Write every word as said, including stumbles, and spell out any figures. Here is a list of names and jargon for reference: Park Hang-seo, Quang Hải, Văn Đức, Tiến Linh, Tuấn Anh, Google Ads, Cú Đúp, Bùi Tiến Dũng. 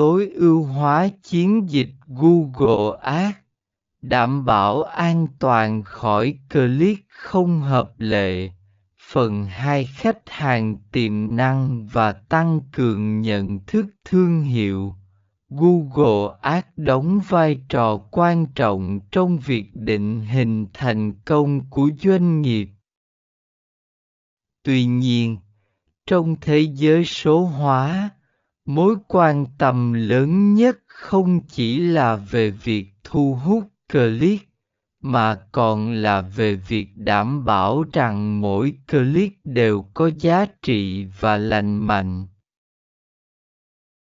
tối ưu hóa chiến dịch Google Ads, đảm bảo an toàn khỏi click không hợp lệ. Phần hai: Khách hàng tiềm năng và tăng cường nhận thức thương hiệu. Google Ads đóng vai trò quan trọng trong việc định hình thành công của doanh nghiệp. Tuy nhiên, trong thế giới số hóa, mối quan tâm lớn nhất không chỉ là về việc thu hút click, mà còn là về việc đảm bảo rằng mỗi click đều có giá trị và lành mạnh.